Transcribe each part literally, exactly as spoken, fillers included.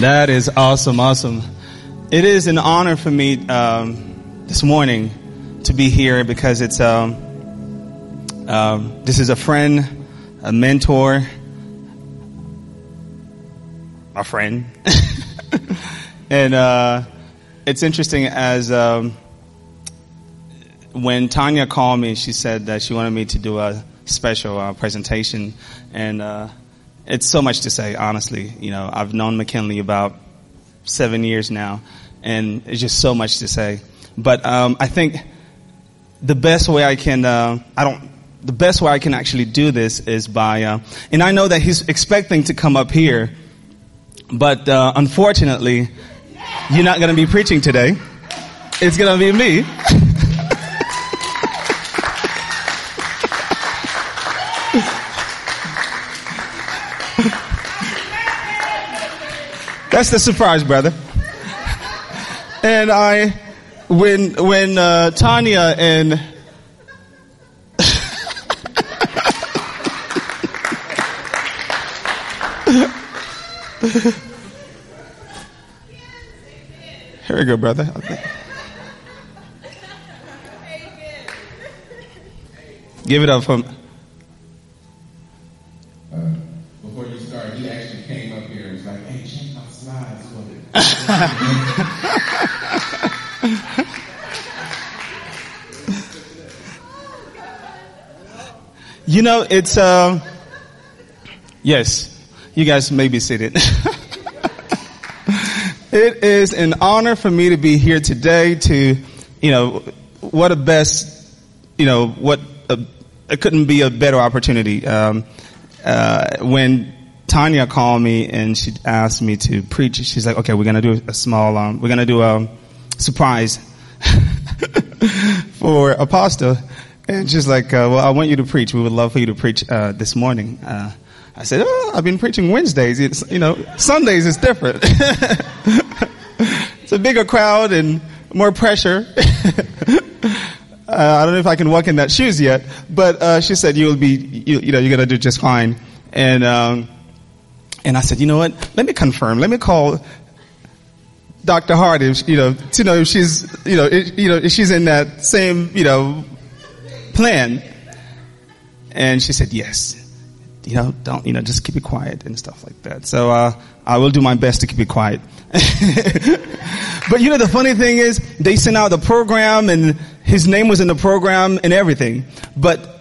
That is awesome, awesome. It is an honor for me um, this morning to be here because it's um, um, this is a friend, a mentor, a friend, and uh, it's interesting as um, when Tanya called me, she said that she wanted me to do a special uh, presentation, and uh, it's so much to say, honestly. You know, I've known McKinley about seven years now, and it's just so much to say. But um, I think the best way I can, uh, I don't, the best way I can actually do this is by, uh, and I know that he's expecting to come up here, but uh, unfortunately, you're not going to be preaching today. It's going to be me. That's the surprise, brother. And I, when when uh, Tanya and here we go, brother. Okay. Give it up for. You know, it's, uh, yes, you guys may be seated. It is an honor for me to be here today to, you know, what a best, you know, what, a, it couldn't be a better opportunity. Um, uh, when Tanya called me and she asked me to preach, she's like, okay, we're going to do a small, um, we're going to do a surprise for Apostle. And she's like, uh, well, I want you to preach. We would love for you to preach uh, this morning. Uh, I said, oh, I've been preaching Wednesdays. It's, you know, Sundays is different. It's a bigger crowd and more pressure. uh, I don't know if I can walk in that shoes yet. But uh, she said, you'll be, you, you know, you're going to do just fine. And um, and I said, you know what? Let me confirm. Let me call Doctor Hart, if, you know, to know if she's, you know, if, you know, if she's in that same, you know, plan. And she said yes, you know, don't, you know, just keep it quiet and stuff like that. So uh I will do my best to keep it quiet. But you know, the funny thing is they sent out the program and his name was in the program and everything, but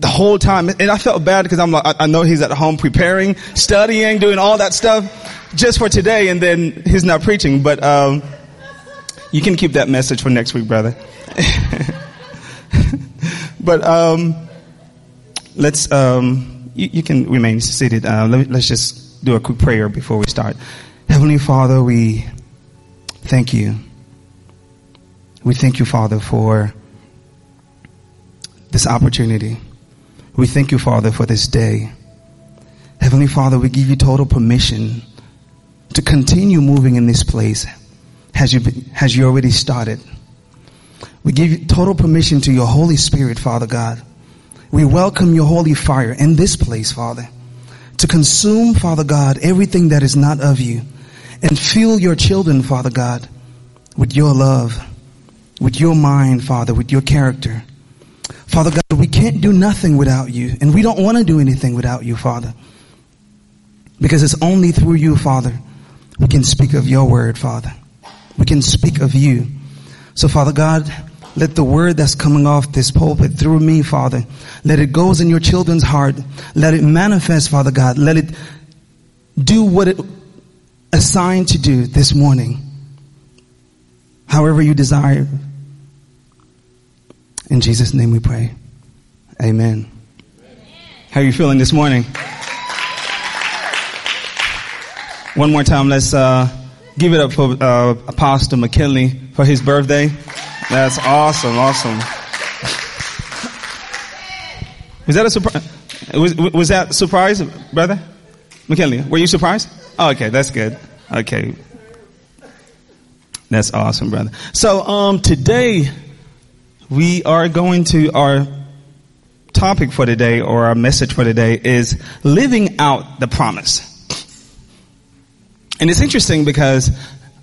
the whole time, and I felt bad because I'm like, I know he's at home preparing, studying, doing all that stuff just for today, and then he's not preaching. But um you can keep that message for next week, brother. But um, let's, um, you, you can remain seated. Uh, let me, let's just do a quick prayer before we start. Heavenly Father, we thank you. We thank you, Father, for this opportunity. We thank you, Father, for this day. Heavenly Father, we give you total permission to continue moving in this place as you, as you already started. We give you total permission to your Holy Spirit, Father God. We welcome your holy fire in this place, Father, to consume, Father God, everything that is not of you, and fill your children, Father God, with your love, with your mind, Father, with your character. Father God, we can't do nothing without you, and we don't want to do anything without you, Father, because it's only through you, Father, we can speak of your word, Father. We can speak of you. So, Father God, let the word that's coming off this pulpit through me, Father, let it goes in your children's heart. Let it manifest, Father God. Let it do what it assigned to do this morning, however you desire. In Jesus' name we pray. Amen. Amen. How are you feeling this morning? One more time, let's uh, give it up for uh, Apostle McKinley for his birthday. That's awesome, awesome. Was that a surprise? Was, was that a surprise, brother? McKinley, were you surprised? Oh, okay, that's good. Okay. That's awesome, brother. So um, today, we are going to, our topic for today, or our message for today, is living out the promise. And it's interesting because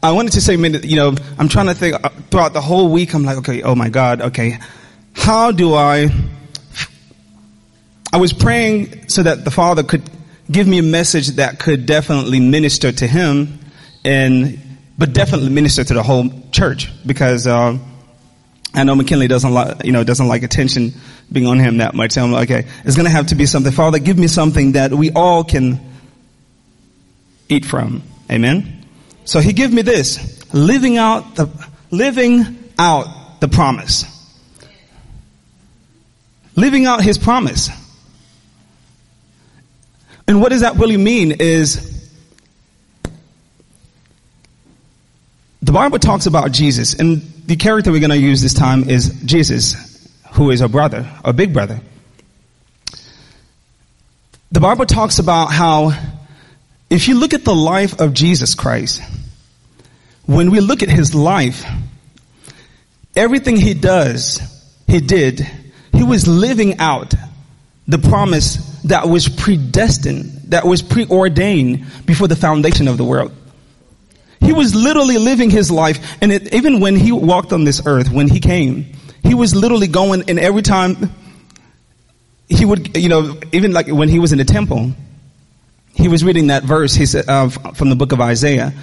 I wanted to say, you know, I'm trying to think throughout the whole week. I'm like, okay, oh my God, okay, how do I? I was praying so that the Father could give me a message that could definitely minister to him, and but definitely minister to the whole church, because uh, I know McKinley doesn't like, you know, doesn't like attention being on him that much. So I'm like, okay, it's going to have to be something. Father, give me something that we all can eat from. Amen. So he gave me this, living out the living out the promise, living out his promise. And what does that really mean is, the Bible talks about Jesus, and the character we're going to use this time is Jesus, who is a brother, a big brother. The Bible talks about how, if you look at the life of Jesus Christ, when we look at his life, everything he does, he did, he was living out the promise that was predestined, that was preordained before the foundation of the world. He was literally living his life. And it, even when he walked on this earth, when he came, he was literally going, and every time he would, you know, even like when he was in the temple, he was reading that verse, he said, uh, from the book of Isaiah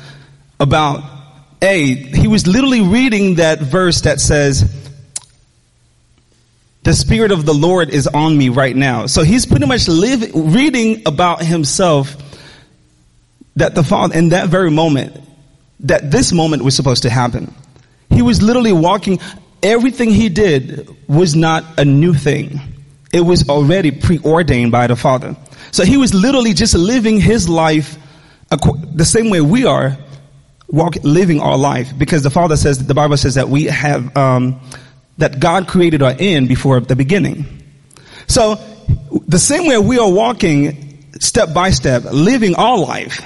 about, a, he was literally reading that verse that says, the Spirit of the Lord is on me right now. So he's pretty much living, reading about himself, that the Father, in that very moment, that this moment was supposed to happen. He was literally walking. Everything he did was not a new thing. It was already preordained by the Father. So he was literally just living his life the same way we are walk, living our life. Because the Father says, the Bible says that we have... Um, that God created our end before the beginning. So the same way we are walking step by step, living our life,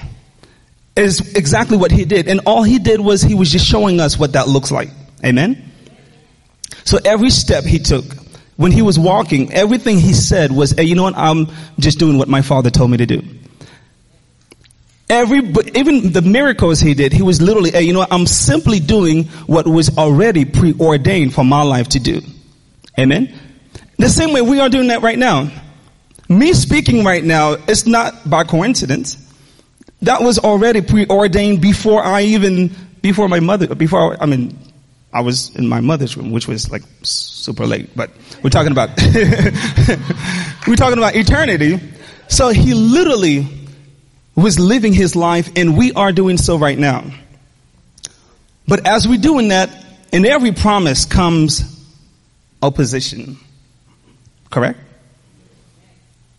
is exactly what he did. And all he did was he was just showing us what that looks like. Amen? So every step he took, when he was walking, everything he said was, hey, you know what, I'm just doing what my Father told me to do. Every, even the miracles he did, he was literally, hey, you know, I'm simply doing what was already preordained for my life to do. Amen? The same way we are doing that right now. Me speaking right now, it's not by coincidence. That was already preordained before I even, before my mother, before, I mean, I was in my mother's room, which was like super late, but we're talking about, we're talking about eternity. So he literally was living his life, and we are doing so right now. But as we're doing that, in every promise comes opposition. Correct?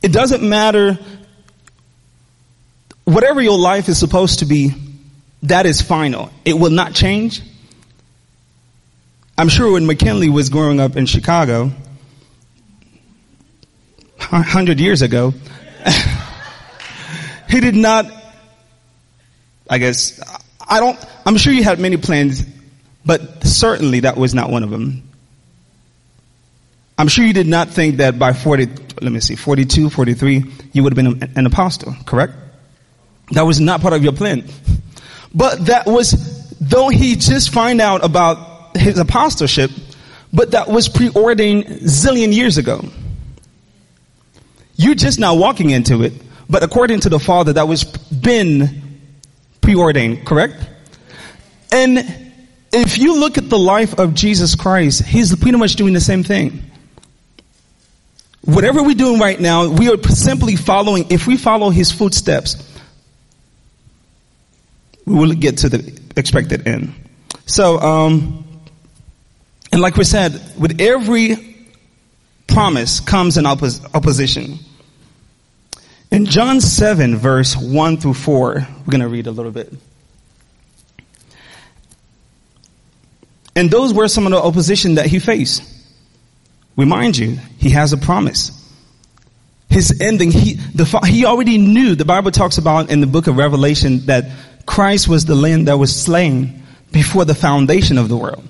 It doesn't matter. Whatever your life is supposed to be, that is final. It will not change. I'm sure when McKinley was growing up in Chicago, one hundred years ago, he did not, I guess, I don't, I'm sure you had many plans, but certainly that was not one of them. I'm sure you did not think that by forty, let me see, forty-two, forty-three, you would have been an apostle, correct? That was not part of your plan. But that was, though he just found out about his apostleship, but that was preordained zillion years ago. You're just now walking into it. But according to the Father, that was been preordained, correct? And if you look at the life of Jesus Christ, he's pretty much doing the same thing. Whatever we're doing right now, we are simply following. If we follow his footsteps, we will get to the expected end. So, um, and like we said, with every promise comes an oppos- opposition. In John seven, verse one through four, we're going to read a little bit. And those were some of the opposition that he faced. Remind you, he has a promise. His ending, he, the, he already knew, the Bible talks about in the book of Revelation, that Christ was the Lamb that was slain before the foundation of the world.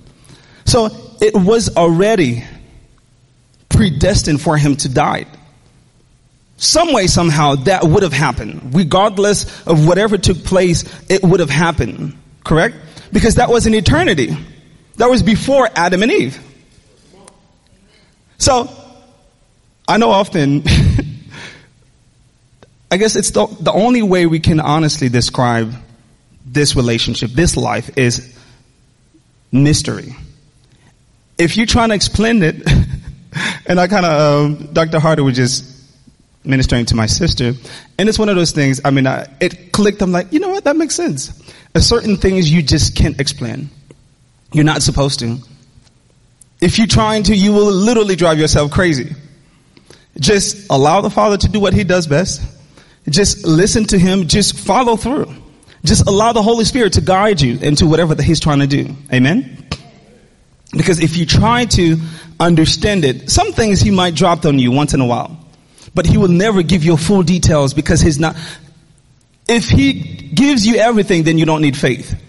So it was already predestined for him to die. Some way, somehow, that would have happened. Regardless of whatever took place, it would have happened. Correct? Because that was an eternity. That was before Adam and Eve. So, I know often, I guess it's the, the only way we can honestly describe this relationship, this life, is mystery. If you're trying to explain it, and I kind of, um, Doctor Harder was just ministering to my sister, and it's one of those things, I mean, I, it clicked, I'm like, you know what, that makes sense. There's certain things you just can't explain. You're not supposed to. If you're trying to, you will literally drive yourself crazy. Just allow the Father to do what He does best. Just listen to Him. Just follow through. Just allow the Holy Spirit to guide you into whatever that He's trying to do. Amen? Because if you try to understand it, some things He might drop on you once in a while. But He will never give you full details because He's not. If He gives you everything, then you don't need faith.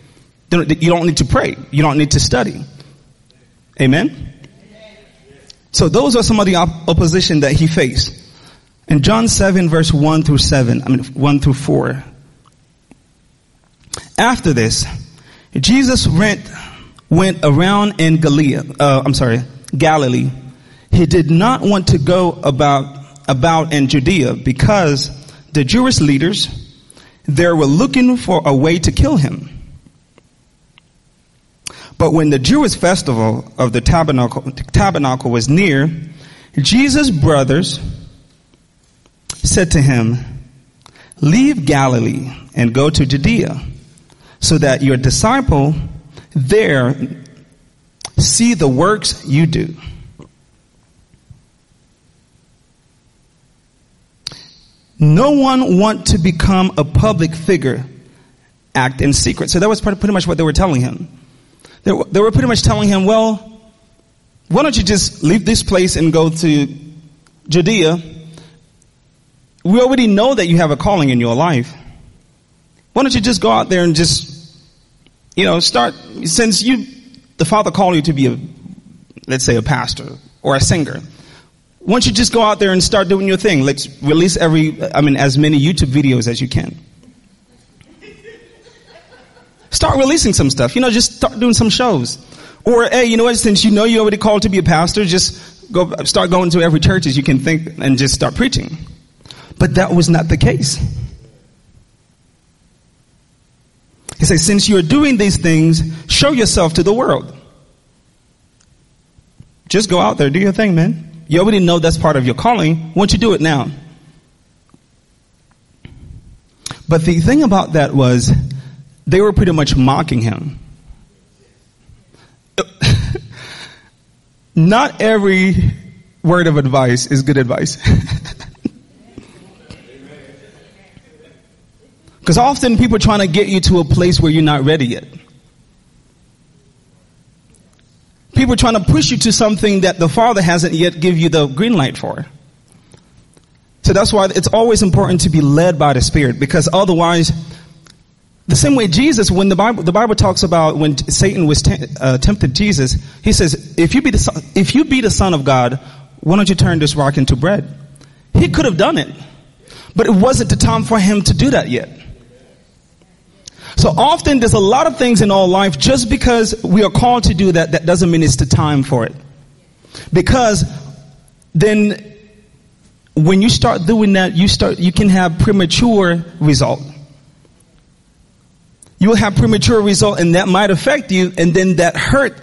You don't need to pray. You don't need to study. Amen? So those are some of the op- opposition that he faced. In John seven, verse one through seven, I mean one through four. After this, Jesus went, went around in Galilea, uh, I'm sorry, Galilee. He did not want to go about about in Judea because the Jewish leaders there were looking for a way to kill him. But when the Jewish festival of the tabernacle, the tabernacle was near, Jesus' brothers said to him, "Leave Galilee and go to Judea, so that your disciple there see the works you do." No one want to become a public figure, act in secret. So that was pretty much what they were telling him. They were, they were pretty much telling him, well, why don't you just leave this place and go to Judea? We already know that you have a calling in your life. Why don't you just go out there and just, you know, start, since you, the Father called you to be a, let's say a pastor or a singer. Why don't you just go out there and start doing your thing? Let's release every, I mean, as many YouTube videos as you can. Start releasing some stuff, you know, just start doing some shows. Or, hey, you know what, since you know you're already called to be a pastor, just go start going to every church as you can think and just start preaching. But that was not the case. He says, since you're doing these things, show yourself to the world. Just go out there, do your thing, man. You already know that's part of your calling. Why don't you do it now? But the thing about that was, they were pretty much mocking him. Not every word of advice is good advice. Because often people are trying to get you to a place where you're not ready yet. People are trying to push you to something that the Father hasn't yet give you the green light for. So that's why it's always important to be led by the Spirit, because otherwise, the same way Jesus, when the Bible, the Bible talks about when Satan was t- uh, tempted Jesus, he says, if you, be the son, if you be the Son of God, why don't you turn this rock into bread? He could have done it, but it wasn't the time for him to do that yet. So often there's a lot of things in our life, just because we are called to do that, that doesn't mean it's the time for it. Because then when you start doing that, you start, you can have premature result. You will have premature result, and that might affect you, and then that hurt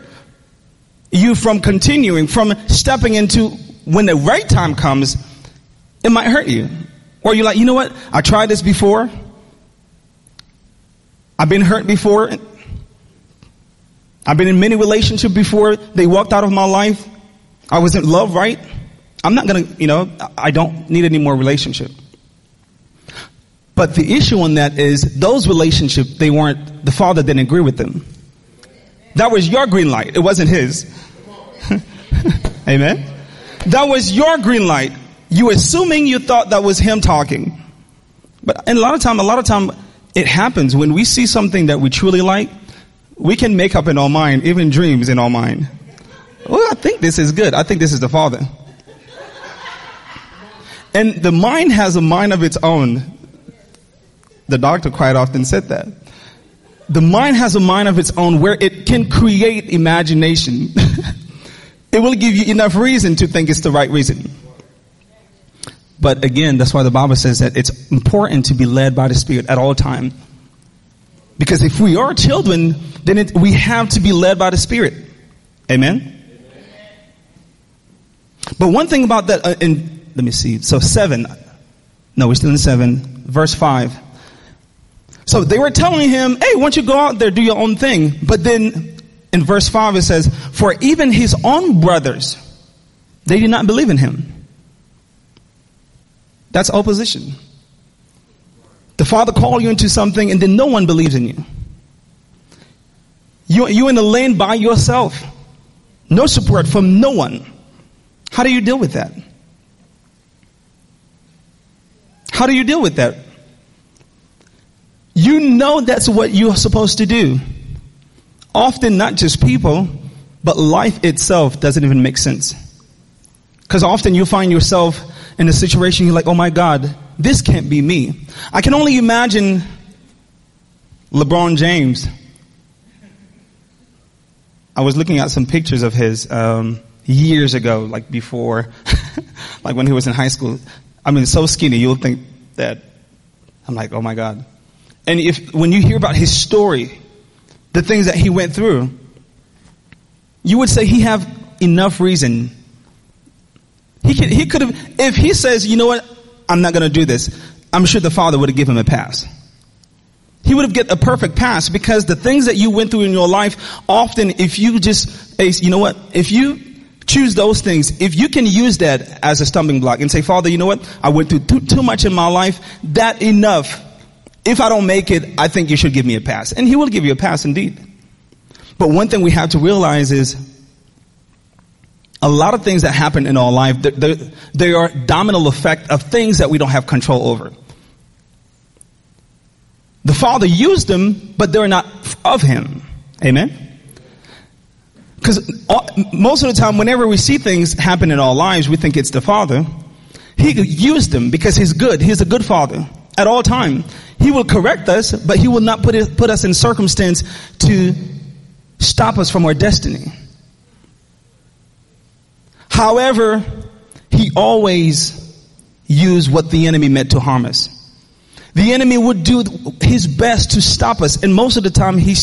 you from continuing, from stepping into when the right time comes, it might hurt you. Or you're like, you know what? I tried this before. I've been hurt before. I've been in many relationships before. They walked out of my life. I wasn't loved right. I'm not going to, you know, I don't need any more relationship. But the issue on that is those relationships, they weren't, the Father didn't agree with them. That was your green light. It wasn't his. Amen. That was your green light. You assuming you thought that was him talking. But and a lot of time, a lot of time it happens when we see something that we truly like, we can make up in our mind, even dreams in our mind. Well, I think this is good. I think this is the Father. And the mind has a mind of its own. The doctor quite often said that. The mind has a mind of its own where it can create imagination. It will give you enough reason to think it's the right reason. But again, that's why the Bible says that it's important to be led by the Spirit at all times. Because if we are children, then it, we have to be led by the Spirit. Amen? Amen. But one thing about that, uh, and let me see. So seven. No, we're still in seven. Verse five. So they were telling him, hey, why don't you go out there, do your own thing. But then in verse five it says, for even his own brothers, they did not believe in him. That's opposition. The Father called you into something and then no one believes in you. You, you're in the lane by yourself. No support from no one. How do you deal with that? How do you deal with that? You know that's what you're supposed to do. Often not just people, but life itself doesn't even make sense. Because often you find yourself in a situation you're like, oh my God, this can't be me. I can only imagine LeBron James. I was looking at some pictures of his um, years ago, like before, like when he was in high school. I mean, so skinny, you'll think that. I'm like, oh my God. And if when you hear about his story, the things that he went through, you would say he have enough reason. He could, he could have, if he says, you know what, I'm not going to do this, I'm sure the Father would have given him a pass. He would have get a perfect pass, because the things that you went through in your life, often if you just, you know what, if you choose those things, if you can use that as a stumbling block and say, Father, you know what, I went through too, too much in my life, that enough. If I don't make it, I think you should give me a pass. And he will give you a pass indeed. But one thing we have to realize is a lot of things that happen in our life, they are domino effect of things that we don't have control over. The Father used them, but they're not of him. Amen? Because most of the time, whenever we see things happen in our lives, we think it's the Father. He used them because he's good. He's a good Father at all times. He will correct us, but he will not put it, put us in circumstance to stop us from our destiny. However, he always used what the enemy meant to harm us. The enemy would do his best to stop us, and most of the time he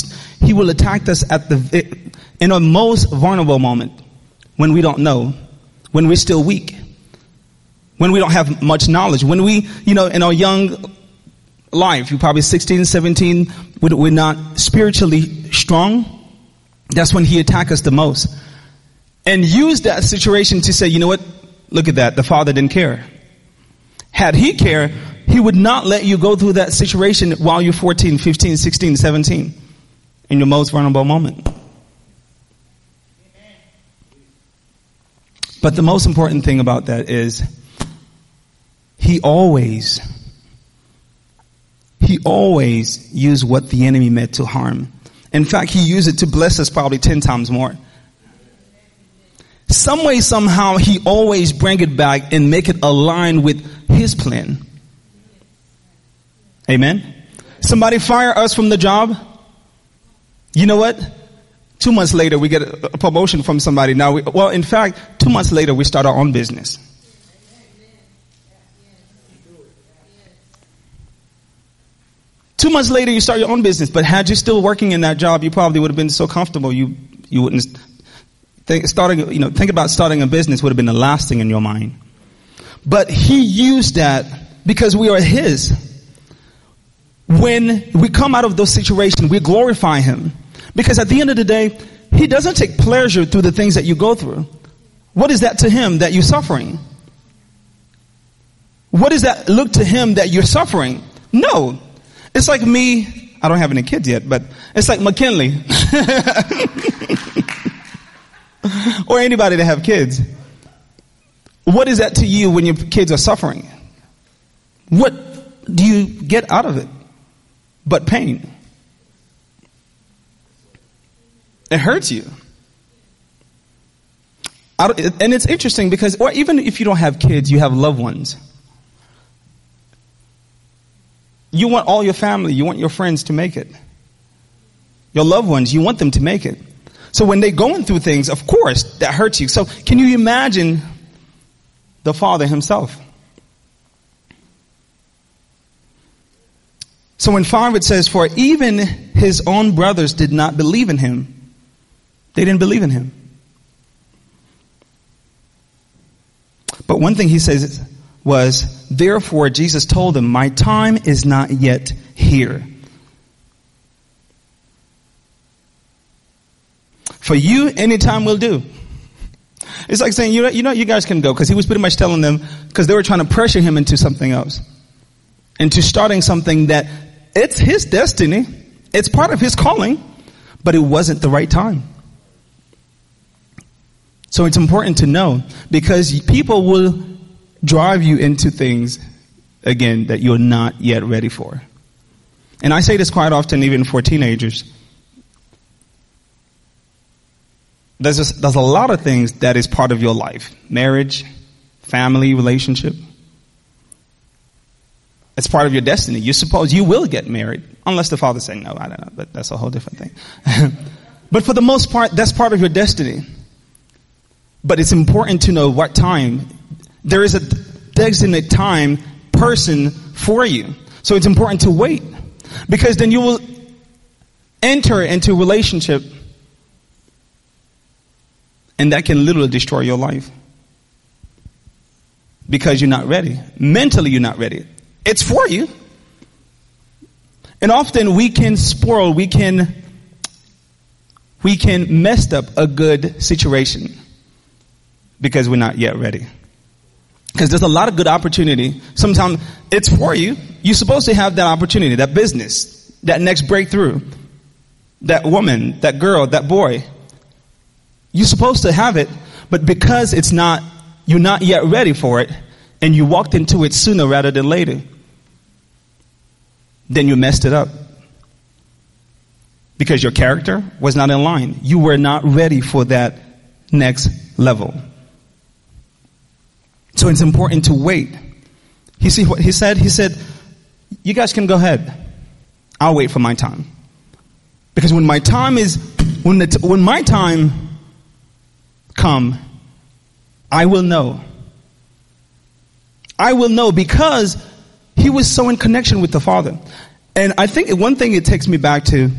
he will attack us at the in our most vulnerable moment, when we don't know, when we're still weak, when we don't have much knowledge, when we, you know, in our young life, you're probably sixteen, seventeen, we're not spiritually strong. That's when he attacks us the most. And use that situation to say, you know what, look at that, the Father didn't care. Had he cared, he would not let you go through that situation while you're fourteen, fifteen, sixteen, seventeen, in your most vulnerable moment. But the most important thing about that is he always He always used what the enemy meant to harm. In fact, he used it to bless us probably ten times more. Some way, somehow, he always bring it back and make it align with his plan. Amen? Somebody fire us from the job. You know what? Two months later, we get a promotion from somebody. Now, we, well, in fact, two months later, we start our own business. Two months later, you start your own business. But had you still working in that job, you probably would have been so comfortable you you wouldn't think starting. You know, think about starting a business would have been the last thing in your mind. But he used that because we are his. When we come out of those situations, we glorify him, because at the end of the day, he doesn't take pleasure through the things that you go through. What is that to him that you're suffering? What does that look to him that you're suffering? No. It's like me, I don't have any kids yet, but it's like McKinley. Or anybody that have kids. What is that to you when your kids are suffering? What do you get out of it but pain? It hurts you. I don't, and it's interesting because, or even if you don't have kids, you have loved ones. You want all your family, you want your friends to make it. Your loved ones, you want them to make it. So when they're going through things, of course, that hurts you. So can you imagine the Father himself? So when five, it says, for even his own brothers did not believe in him. They didn't believe in him. But one thing he says was, therefore, Jesus told them, my time is not yet here. For you, any time will do. It's like saying, you know, you know, you guys can go. Because he was pretty much telling them, because they were trying to pressure him into something else. Into starting something that it's his destiny. It's part of his calling. But it wasn't the right time. So it's important to know. Because people will drive you into things, again, that you're not yet ready for. And I say this quite often, even for teenagers. There's a, there's a lot of things that is part of your life. Marriage, family, relationship. It's part of your destiny. You suppose you will get married. Unless the Father said no, I don't know. But that's a whole different thing. But for the most part, that's part of your destiny. But it's important to know what time. There is a designated time person for you. So it's important to wait. Because then you will enter into a relationship. And that can literally destroy your life. Because you're not ready. Mentally, you're not ready. It's for you. And often we can spoil, we can, we can mess up a good situation. Because we're not yet ready. Because there's a lot of good opportunity. Sometimes it's for you. You're supposed to have that opportunity, that business, that next breakthrough, that woman, that girl, that boy. You're supposed to have it, but because it's not, you're not yet ready for it, and you walked into it sooner rather than later, then you messed it up. Because your character was not in line. You were not ready for that next level. So it's important to wait. You see what he said? He said, you guys can go ahead. I'll wait for my time. Because when my time is, when the, when my time come, I will know. I will know because he was so in connection with the Father. And I think one thing it takes me back to,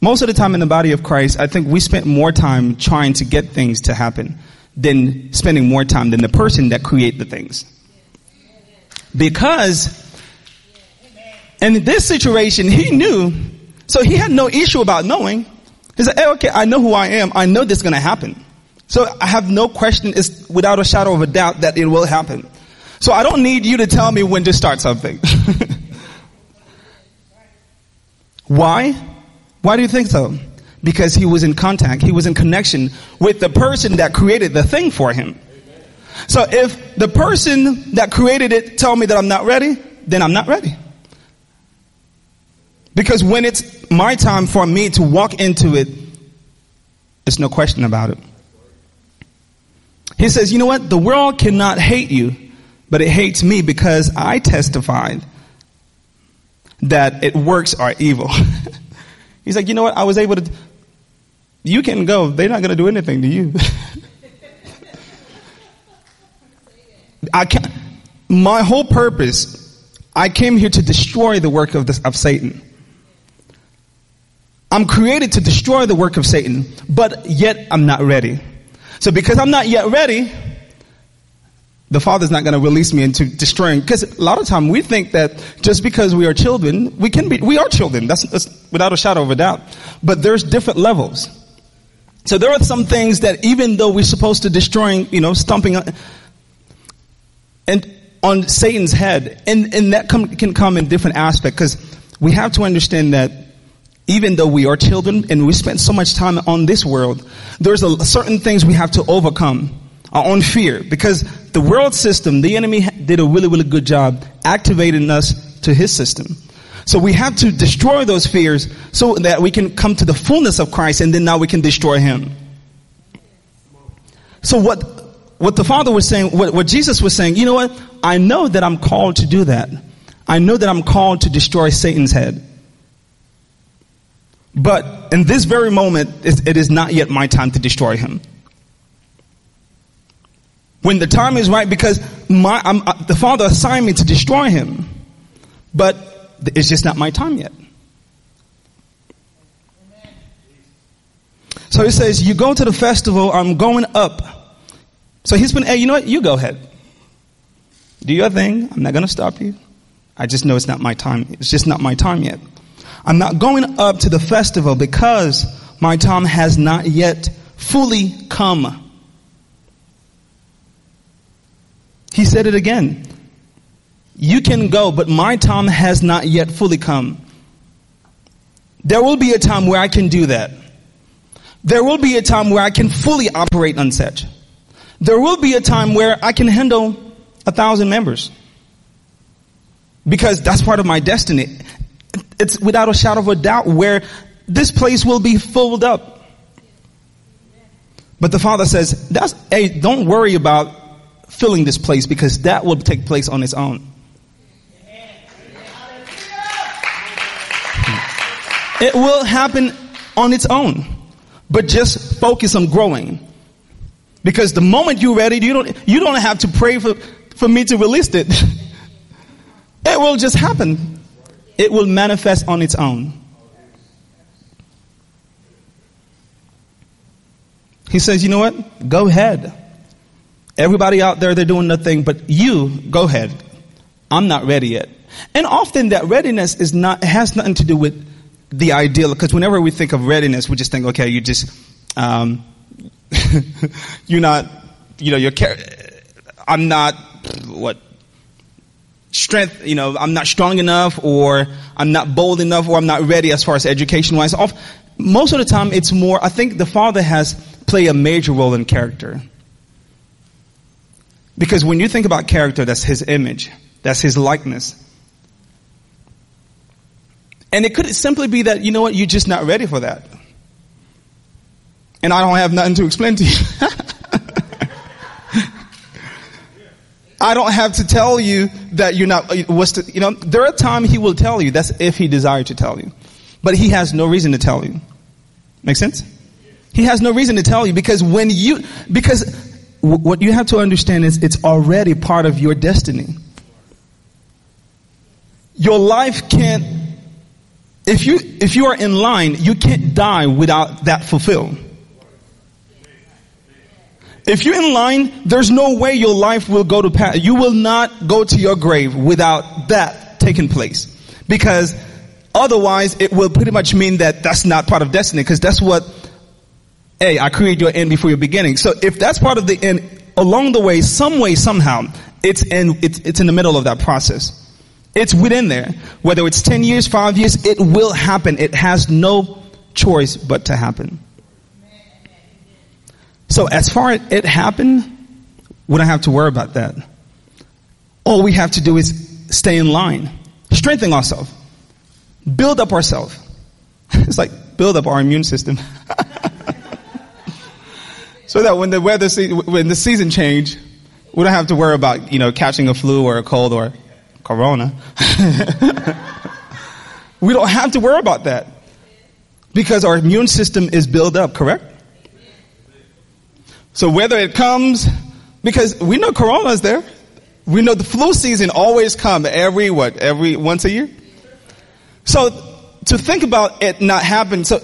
most of the time in the body of Christ, I think we spent more time trying to get things to happen than spending more time than the person that create the things. Because in this situation, he knew, so he had no issue about knowing. He said, hey, okay, I know who I am. I know this is going to happen. So I have no question, it's without a shadow of a doubt that it will happen. So I don't need you to tell me when to start something. Why? Why do you think so? Because he was in contact, he was in connection with the person that created the thing for him. So if the person that created it tell me that I'm not ready, then I'm not ready. Because when it's my time for me to walk into it, there's no question about it. He says, you know what? The world cannot hate you, but it hates me because I testified that its works are evil. He's like, you know what? I was able to, you can go. They're not going to do anything to you. I can't, my whole purpose, I came here to destroy the work of, the, of Satan. I'm created to destroy the work of Satan, but yet I'm not ready. So because I'm not yet ready, the Father's not going to release me into destroying. Because a lot of time we think that just because we are children, we can be, we are children. That's, that's without a shadow of a doubt. But there's different levels. So there are some things that even though we're supposed to destroying, you know, stomping on, and on Satan's head, and, and that come, can come in different aspects. Because we have to understand that even though we are children and we spend so much time on this world, there's a, certain things we have to overcome. Our own fear. Because the world system, the enemy did a really, really good job activating us to his system. So we have to destroy those fears so that we can come to the fullness of Christ, and then now we can destroy him. So what, what the Father was saying, what, what Jesus was saying, you know what? I know that I'm called to do that. I know that I'm called to destroy Satan's head. But in this very moment, it is not yet my time to destroy him. When the time is right, because my, I'm, uh, the Father assigned me to destroy him. But it's just not my time yet. So he says, you go to the festival, I'm going up. So he's been, hey, you know what? You go ahead. Do your thing. I'm not going to stop you. I just know it's not my time. It's just not my time yet. I'm not going up to the festival because my time has not yet fully come. He said it again. You can go, but my time has not yet fully come. There will be a time where I can do that. There will be a time where I can fully operate on such. There will be a time where I can handle a thousand members. Because that's part of my destiny. It's without a shadow of a doubt where this place will be filled up. But the Father says, that's, hey, don't worry about filling this place because that will take place on its own. It will happen on its own, but just focus on growing, because the moment you're ready, you don't you don't have to pray for for me to release it. It will just happen. It will manifest on its own. He says, you know what? Go ahead. Everybody out there, they're doing nothing, but you, go ahead. I'm not ready yet. And often that readiness is not has nothing to do with the ideal, because whenever we think of readiness, we just think, okay, you just, um, you're not, you know, you're, I'm not, what, strength, you know, I'm not strong enough, or I'm not bold enough, or I'm not ready as far as education-wise. Most of the time, it's more, I think the Father has played a major role in character. Because when you think about character, that's his image. That's his likeness. And it could simply be that, you know what, you're just not ready for that. And I don't have nothing to explain to you. I don't have to tell you that you're not, what's the, you know, there are times he will tell you. That's if he desired to tell you. But he has no reason to tell you. Make sense? He has no reason to tell you because when you, because... what you have to understand is it's already part of your destiny. Your life can't, if you if you are in line, you can't die without that fulfilled. If you're in line, there's no way your life will go to pass. You will not go to your grave without that taking place. Because otherwise it will pretty much mean that that's not part of destiny, because that's what, hey, I create your end before your beginning. So if that's part of the end, along the way, some way, somehow, it's in, it's, it's in the middle of that process. It's within there. Whether it's ten years, five years, it will happen. It has no choice but to happen. So as far as it happened, we don't have to worry about that. All we have to do is stay in line, strengthen ourselves, build up ourselves. It's like build up our immune system. So that when the weather, when the season change, we don't have to worry about, you know, catching a flu or a cold or corona. We don't have to worry about that because our immune system is built up, correct? So whether it comes, because we know corona is there. We know the flu season always come every, what, every once a year. So to think about it not happening, so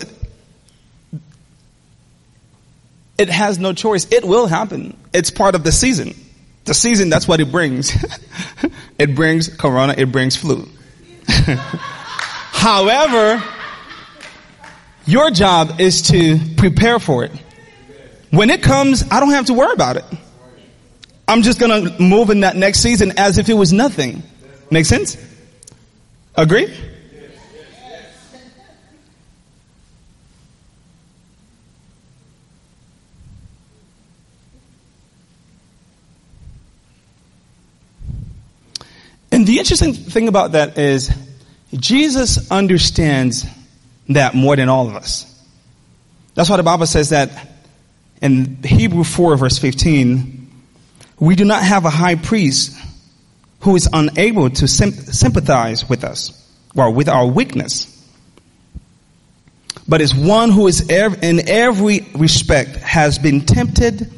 it has no choice. It will happen. It's part of the season. The season, that's what it brings. It brings corona. It brings flu. However, your job is to prepare for it. When it comes, I don't have to worry about it. I'm just going to move in that next season as if it was nothing. Make sense? Agree? And the interesting thing about that is Jesus understands that more than all of us. That's why the Bible says that in Hebrews four verse fifteen, we do not have a high priest who is unable to sympathize with us, or with our weakness, but is one who is ev- in every respect has been tempted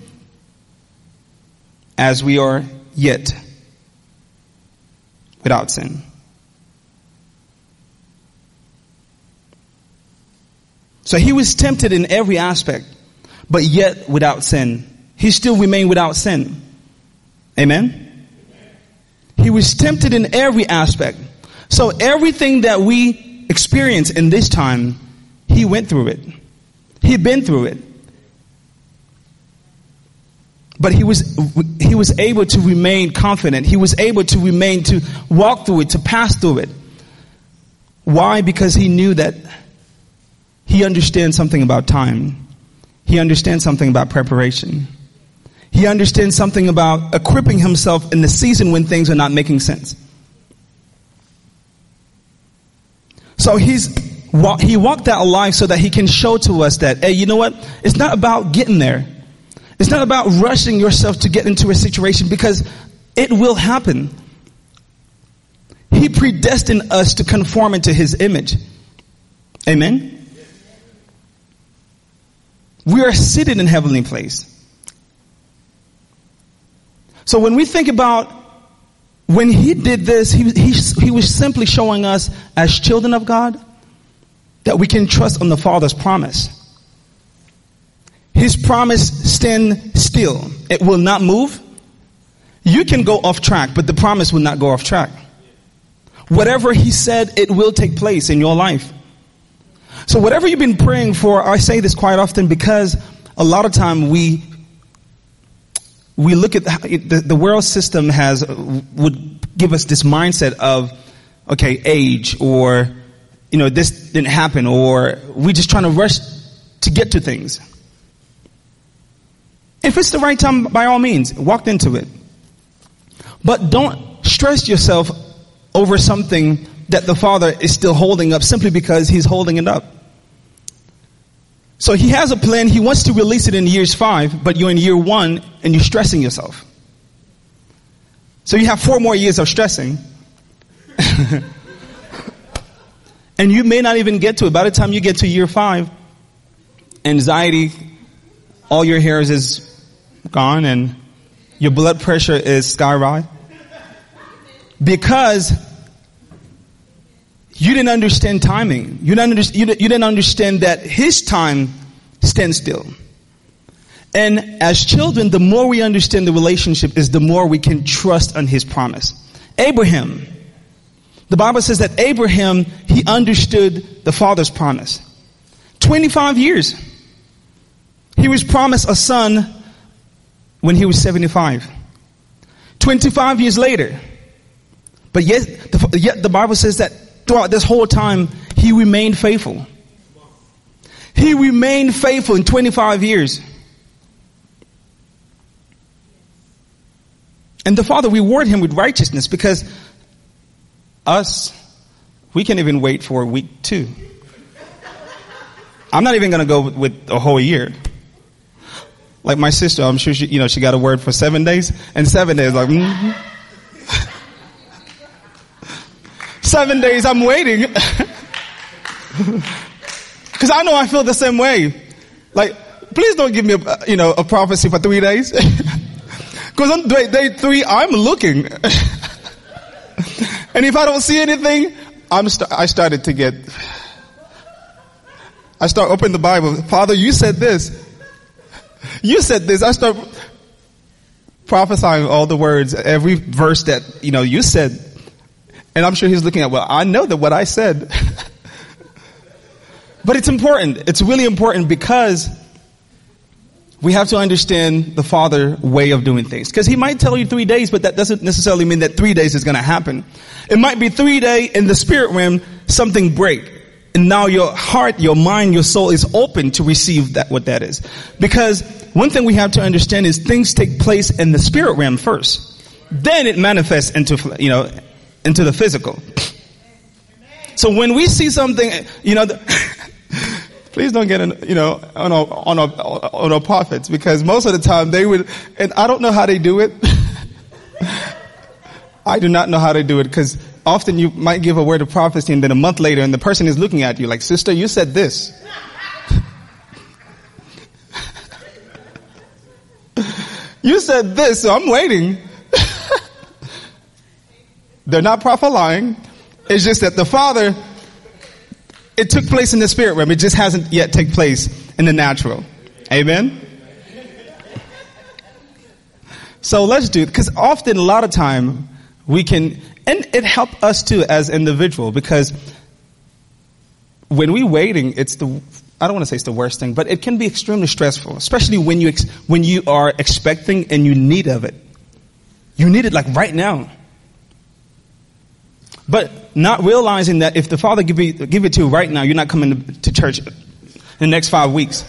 as we are, yet without sin. So he was tempted in every aspect, but yet without sin. He still remained without sin. Amen? He was tempted in every aspect. So everything that we experience in this time, he went through it. He'd been through it. But he was he was able to remain confident. He was able to remain, to walk through it, to pass through it. Why? Because he knew that he understands something about time. He understands something about preparation. He understands something about equipping himself in the season when things are not making sense. So he's he walked that life so that he can show to us that, hey, you know what? It's not about getting there. It's not about rushing yourself to get into a situation, because it will happen. He predestined us to conform into his image. Amen? We are seated in heavenly place. So when we think about when he did this, he, he, he was simply showing us as children of God that we can trust on the Father's promise. His promise stand still. It will not move. You can go off track, but the promise will not go off track. Whatever he said, it will take place in your life. So whatever you've been praying for, I say this quite often because a lot of time we we look at the, the world system has would give us this mindset of, okay, age, or, you know, this didn't happen, or we're just trying to rush to get to things. If it's the right time, by all means, walk into it. But don't stress yourself over something that the Father is still holding up simply because he's holding it up. So he has a plan. He wants to release it in years five, but you're in year one and you're stressing yourself. So you have four more years of stressing. And you may not even get to it. By the time you get to year five, anxiety, all your hairs is gone and your blood pressure is skyrocketing. Because you didn't understand timing. You didn't understand, you didn't understand that his time stands still. And as children, the more we understand the relationship is the more we can trust on his promise. Abraham. The Bible says that Abraham, he understood the Father's promise. twenty-five years. He was promised a son when he was seventy-five. twenty-five years later. But yet the, yet the Bible says that throughout this whole time, he remained faithful. He remained faithful in twenty-five years. And the Father rewarded him with righteousness, because us, we can't even wait for week two. I'm not even going to go with a whole year. Like my sister, I'm sure she, you know, she got a word for seven days and seven days. Like, mm-hmm. Seven days I'm waiting. Because I know I feel the same way. Like, please don't give me a, you know, a prophecy for three days. Because on day, day three, I'm looking. And if I don't see anything, I'm st- I started to get... I start opening the Bible. Father, you said this. You said this. I start prophesying all the words, every verse that, you know, you said. And I'm sure he's looking at, well, I know that what I said. But it's important. It's really important, because we have to understand the Father's way of doing things. Because he might tell you three days, but that doesn't necessarily mean that three days is going to happen. It might be three days in the spirit realm, something break. And now your heart, your mind, your soul is open to receive that, what that is. Because one thing we have to understand is things take place in the spirit realm first. Then it manifests into, you know, into the physical. So when we see something, you know, the, please don't get, in, you know, on our, on our, on our prophets, because most of the time they would, and I don't know how they do it. I do not know how to do it, because often you might give a word of prophecy and then a month later and the person is looking at you like, sister, you said this. You said this, so I'm waiting. They're not prophesying. It's just that the Father, it took place in the spirit realm. It just hasn't yet taken place in the natural. Amen? So let's do it. Because often, a lot of time, we can, and it helps us too as individual, because when we waiting, it's the, I don't want to say it's the worst thing, but it can be extremely stressful, especially when you, ex- when you are expecting and you need of it. You need it like right now. But not realizing that if the Father give it, give it to you right now, you're not coming to, to church in the next five weeks.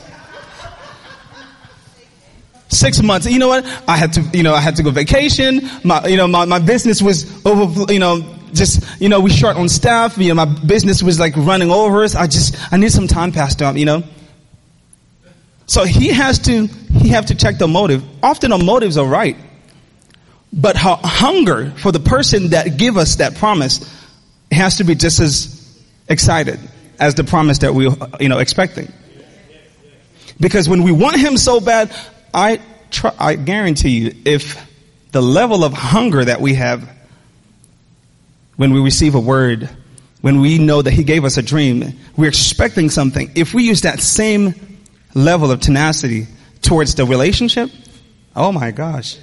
Six months. You know what? I had to, you know, I had to go vacation. My, you know, my, my business was over, you know, just, you know, we short on staff. You know, my business was like running over us. I just, I need some time passed up, you know. So he has to, he have to check the motive. Often our motives are right. But her hunger for the person that give us that promise has to be just as excited as the promise that we, you know, expecting. Because when we want him so bad, I try, I guarantee you, if the level of hunger that we have when we receive a word, when we know that he gave us a dream, we're expecting something. If we use that same level of tenacity towards the relationship, oh my gosh.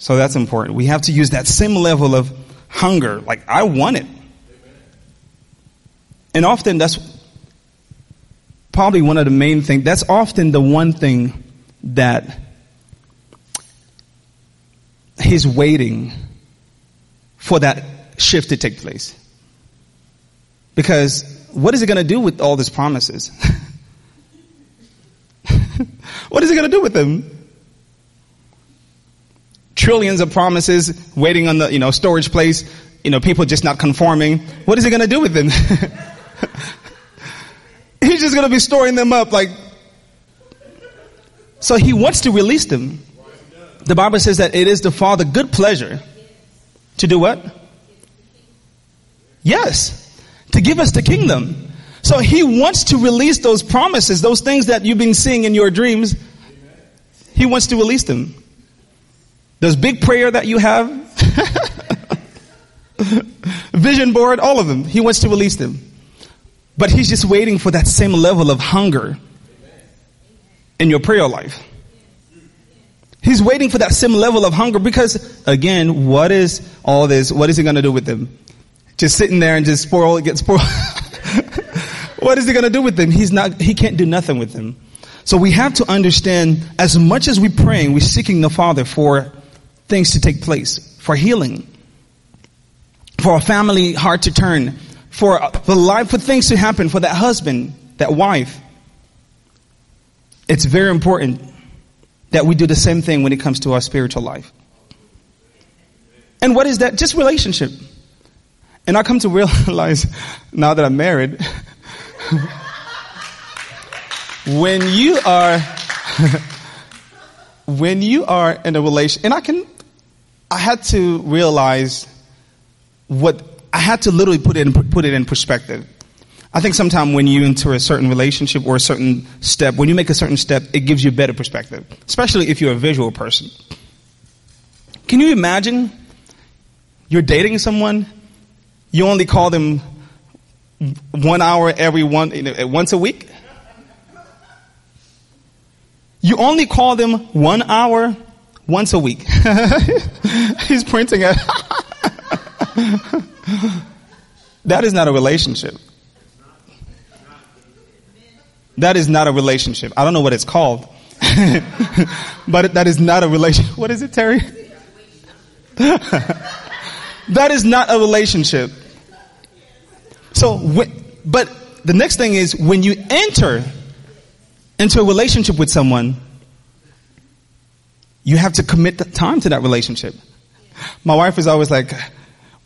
So that's important. We have to use that same level of hunger. Like, I want it. And often that's probably one of the main things. That's often the one thing that he's waiting for, that shift to take place. Because what is it going to do with all these promises? What is it going to do with them? Trillions of promises waiting on the, you know, storage place. You know, people just not conforming. What is he going to do with them? He's just going to be storing them up. Like, so he wants to release them. The Bible says that it is the Father good pleasure to do what? Yes. To give us the kingdom. So he wants to release those promises, those things that you've been seeing in your dreams. He wants to release them. Those big prayer that you have. Vision board, all of them. He wants to release them. But he's just waiting for that same level of hunger in your prayer life. He's waiting for that same level of hunger because, again, what is all this? What is he going to do with them? Just sitting there and just spoil, it gets spoiled. What is he going to do with them? He's not, he can't do nothing with them. So we have to understand, as much as we're praying, we're seeking the Father for things to take place, for healing, for a family heart to turn, for the life, for things to happen, for that husband, that wife. It's very important that we do the same thing when it comes to our spiritual life. And what is that? Just relationship. And I come to realize now that I'm married, when you are, when you are in a relation, and I can, I had to realize. What I had to literally put it in, put it in perspective. I think sometimes when you enter a certain relationship or a certain step, when you make a certain step, it gives you better perspective, especially if you're a visual person. Can you imagine you're dating someone, you only call them one hour every one once a week? You only call them one hour once a week. He's printing it. That is not a relationship. That is not a relationship. I don't know what it's called, but that is not a relationship. What is it, Terry? That is not a relationship. So, but the next thing is, when you enter into a relationship with someone, you have to commit the time to that relationship. My wife is always like,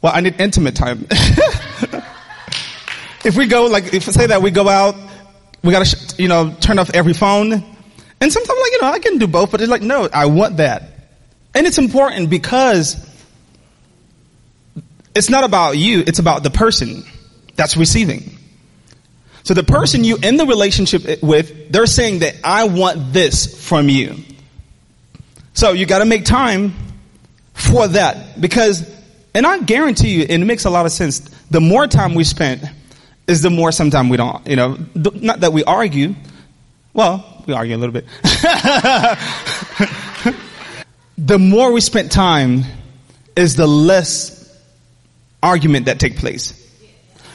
well, I need intimate time. If we go, like, if say that we go out, we gotta, sh- you know, turn off every phone. And sometimes, like, you know, I can do both, but it's like, no, I want that. And it's important because it's not about you. It's about the person that's receiving. So the person you in the relationship with, they're saying that I want this from you. So you got to make time for that, because, and I guarantee you, and it makes a lot of sense, the more time we spend is the more sometimes we don't, you know, not that we argue. Well, we argue a little bit. The more we spend time is the less argument that take place,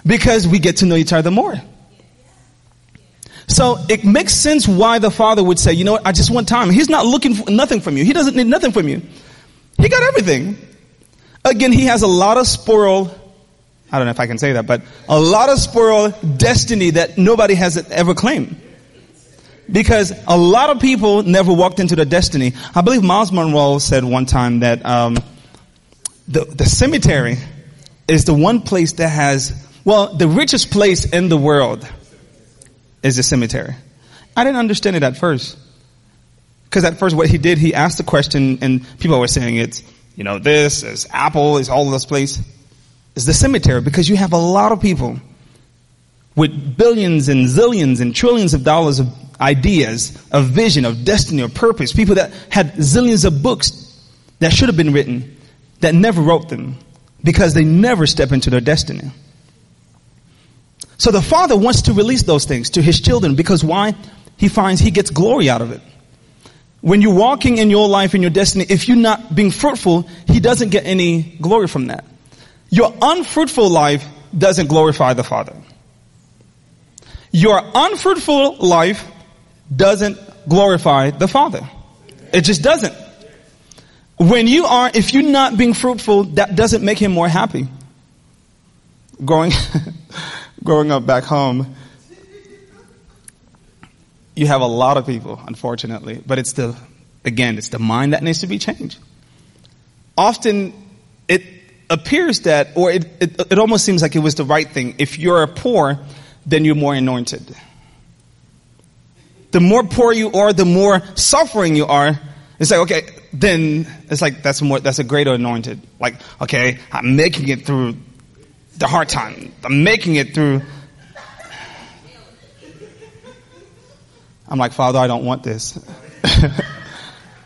because we get to know each other more. So it makes sense why the Father would say, you know what, I just want time. He's not looking for nothing from you. He doesn't need nothing from you. He got everything. Again, he has a lot of spoiled, I don't know if I can say that, but a lot of spoiled destiny that nobody has ever claimed. Because a lot of people never walked into their destiny. I believe Miles Monroe said one time that um, the, the cemetery is the one place that has, well, the richest place in the world is the cemetery. I didn't understand it at first. Because at first what he did, he asked the question, and people were saying it's, you know, this, it's Apple, it's all this place. It's the cemetery, because you have a lot of people with billions and zillions and trillions of dollars of ideas, of vision, of destiny, of purpose. People that had zillions of books that should have been written, that never wrote them, because they never step into their destiny. So the Father wants to release those things to his children, because why? He finds he gets glory out of it. When you're walking in your life, in your destiny, if you're not being fruitful, he doesn't get any glory from that. Your unfruitful life doesn't glorify the Father. Your unfruitful life doesn't glorify the Father. It just doesn't. When you are, if you're not being fruitful, that doesn't make him more happy. Growing, growing up back home, you have a lot of people, unfortunately, but it's the, again, it's the mind that needs to be changed. Often it appears that, or it, it, it almost seems like it was the right thing. If you're poor, then you're more anointed. The more poor you are, the more suffering you are. It's like, okay, then it's like that's more, that's a greater anointed. Like, okay, I'm making it through the hard time. I'm making it through. I'm like, Father, I don't want this.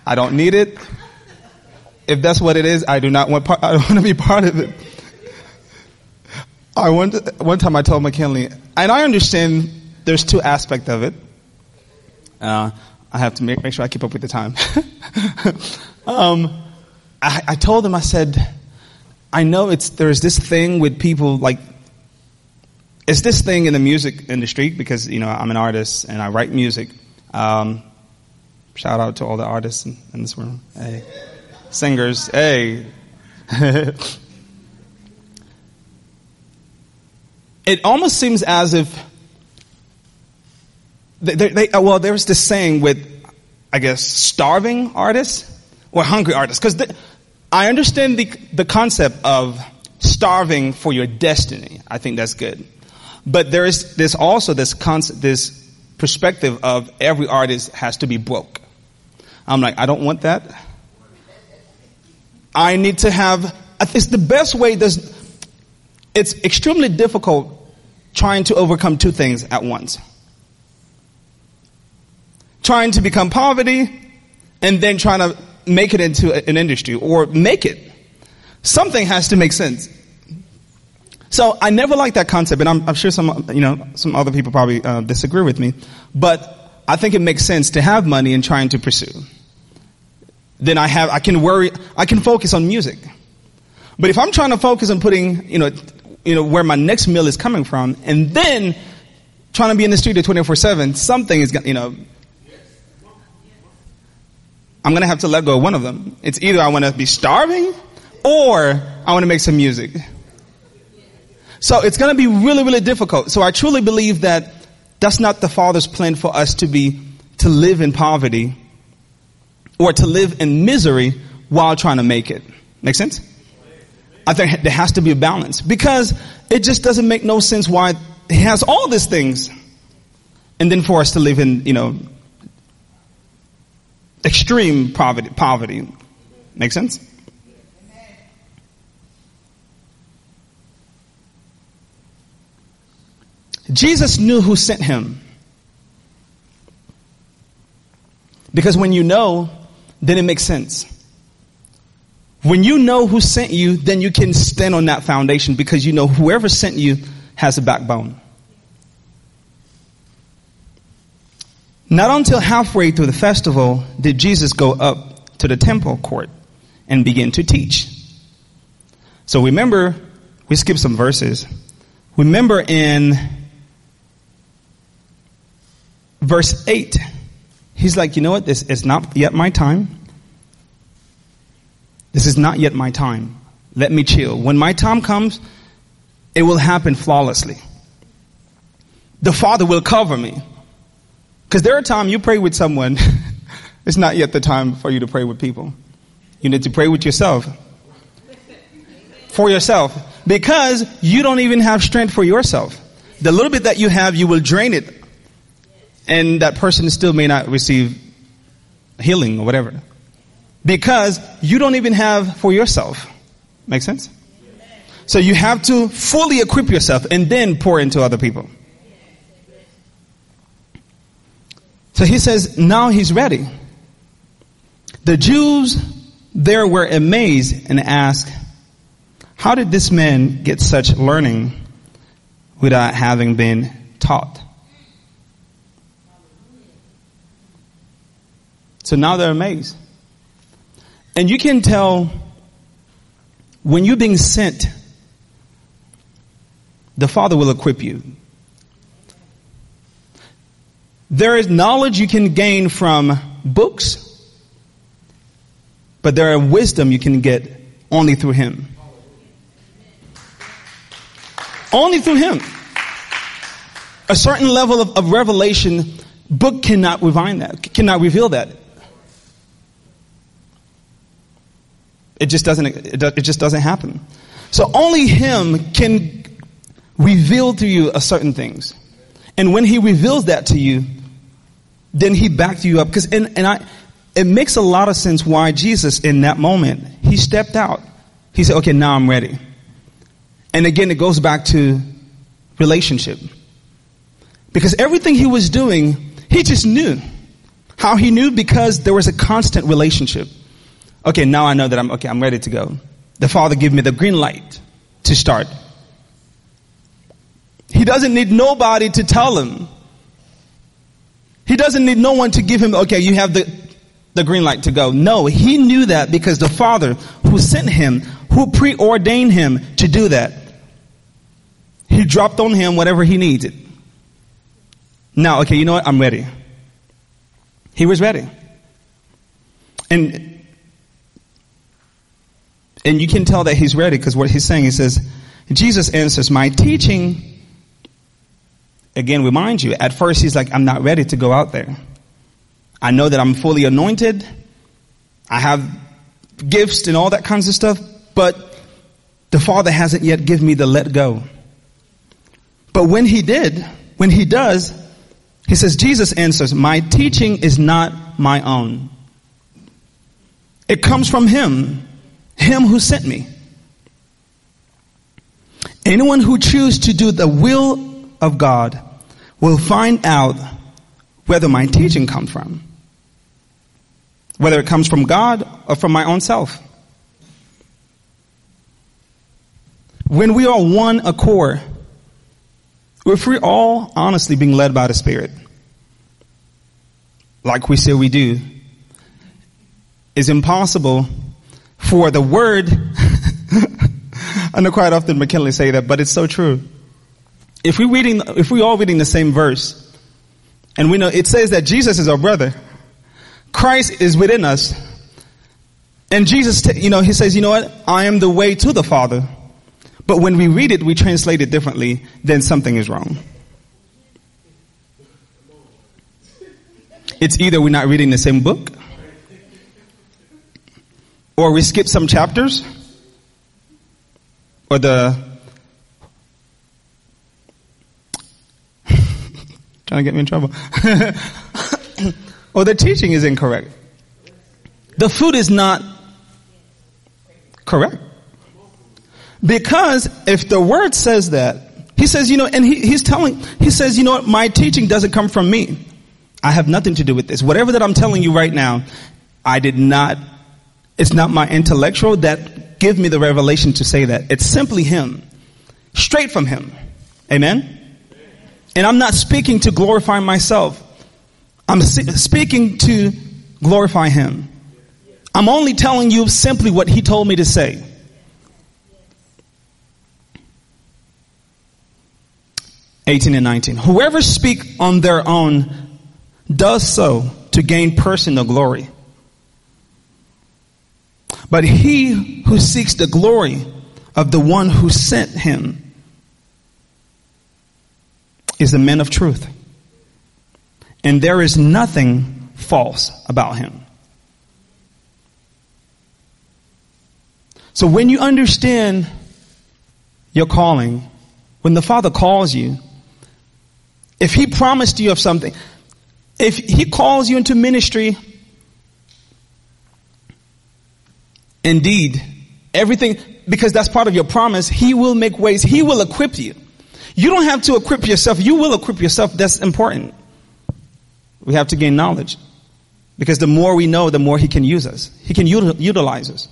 I don't need it. If that's what it is, I do not want. Part, I don't want to be part of it. I one one time I told McKinley, and I understand there's two aspects of it. Uh, I have to make, make sure I keep up with the time. um, I, I told him, I said, I know it's there's this thing with people, like, it's this thing in the music industry, because, you know, I'm an artist and I write music. Um, shout out to all the artists in, in this room. Hey. Singers, hey. It almost seems as if, They, they, well, there's this saying with, I guess, starving artists or hungry artists. Because I understand the the concept of starving for your destiny. I think that's good. But there is this also this concept, this perspective of every artist has to be broke. I'm like, I don't want that. I need to have. It's the best way. There's, it's extremely difficult trying to overcome two things at once. Trying to become poverty and then trying to make it into an industry or make it. Something has to make sense. So I never liked that concept, and I'm, I'm sure some, you know, some other people probably uh, disagree with me, but I think it makes sense to have money and trying to pursue. Then I have, I can worry, I can focus on music. But if I'm trying to focus on putting, you know, you know, where my next meal is coming from, and then trying to be in the studio twenty-four seven, something is, you know, I'm going to have to let go of one of them. It's either I want to be starving or I want to make some music. So it's going to be really, really difficult. So I truly believe that that's not the Father's plan for us to be, to live in poverty or to live in misery while trying to make it. Make sense? I think there has to be a balance, because it just doesn't make no sense why he has all these things and then for us to live in, you know, extreme poverty. Poverty. Make sense? Jesus knew who sent him. Because when you know, then it makes sense. When you know who sent you, then you can stand on that foundation because you know whoever sent you has a backbone. Not until halfway through the festival did Jesus go up to the temple court and begin to teach. So remember, we skipped some verses. Remember in verse eight, he's like, you know what? This is not yet my time. This is not yet my time. Let me chill. When my time comes, it will happen flawlessly. The Father will cover me. Because there are times you pray with someone. It's not yet the time for you to pray with people. You need to pray with yourself. For yourself. Because you don't even have strength for yourself. The little bit that you have, you will drain it. And that person still may not receive healing or whatever. Because you don't even have for yourself. Make sense? So you have to fully equip yourself and then pour into other people. So he says, now he's ready. The Jews there were amazed and asked, how did this man get such learning without having been taught? So now they're amazed. And you can tell when you're being sent, the Father will equip you. There is knowledge you can gain from books, but there are wisdom you can get only through Him. Only through Him. A certain level of, of revelation, book cannot refine that, cannot reveal that. It just doesn't. It just doesn't happen. So only Him can reveal to you a certain things, and when He reveals that to you, then He backs you up. Because and and I, it makes a lot of sense why Jesus in that moment He stepped out. He said, "Okay, now I'm ready." And again, it goes back to relationship, because everything He was doing, He just knew. How He knew? Because there was a constant relationship. Okay, now I know that I'm okay, I'm ready to go. The Father gave me the green light to start. He doesn't need nobody to tell Him. He doesn't need no one to give Him, okay, you have the, the green light to go. No, He knew that because the Father who sent Him, who preordained Him to do that, He dropped on Him whatever He needed. Now, okay, you know what? I'm ready. He was ready. And And you can tell that He's ready because what He's saying, He says, Jesus answers, my teaching, again, remind you, at first He's like, I'm not ready to go out there. I know that I'm fully anointed. I have gifts and all that kinds of stuff, but the Father hasn't yet given me the let go. But when He did, when He does, He says, Jesus answers, my teaching is not my own. It comes from Him. Him who sent me. Anyone who chooses to do the will of God will find out whether my teaching comes from. Whether it comes from God or from my own self. When we are one accord, if we're all honestly being led by the Spirit, like we say we do, it's impossible for the word, I know quite often McKinley say that, but it's so true. If we're reading, if we're all reading the same verse, and we know it says that Jesus is our brother, Christ is within us, and Jesus, you know, He says, you know what, I am the way to the Father. But when we read it, we translate it differently, then something is wrong. It's either we're not reading the same book, or we skip some chapters, or the, trying to get me in trouble, or the teaching is incorrect. the fruit is not correct. Because if the word says that, he says, you know, and he, he's telling, he says, you know what, my teaching doesn't come from me. I have nothing to do with this. Whatever that I'm telling you right now, I did not, it's not my intellectual that give me the revelation to say that. It's simply him, straight from him. Amen? And I'm not speaking to glorify myself. I'm speaking to glorify him. I'm only telling you simply what he told me to say. eighteen and nineteen. Whoever speak on their own does so to gain personal glory. But he who seeks the glory of the one who sent him is a man of truth, and there is nothing false about him. So when you understand your calling, when the Father calls you, if he promised you of something, if he calls you into ministry, indeed, everything, because that's part of your promise, he will make ways, he will equip you. You don't have to equip yourself, you will equip yourself, that's important. We have to gain knowledge, because the more we know, the more he can use us. He can util- utilize us.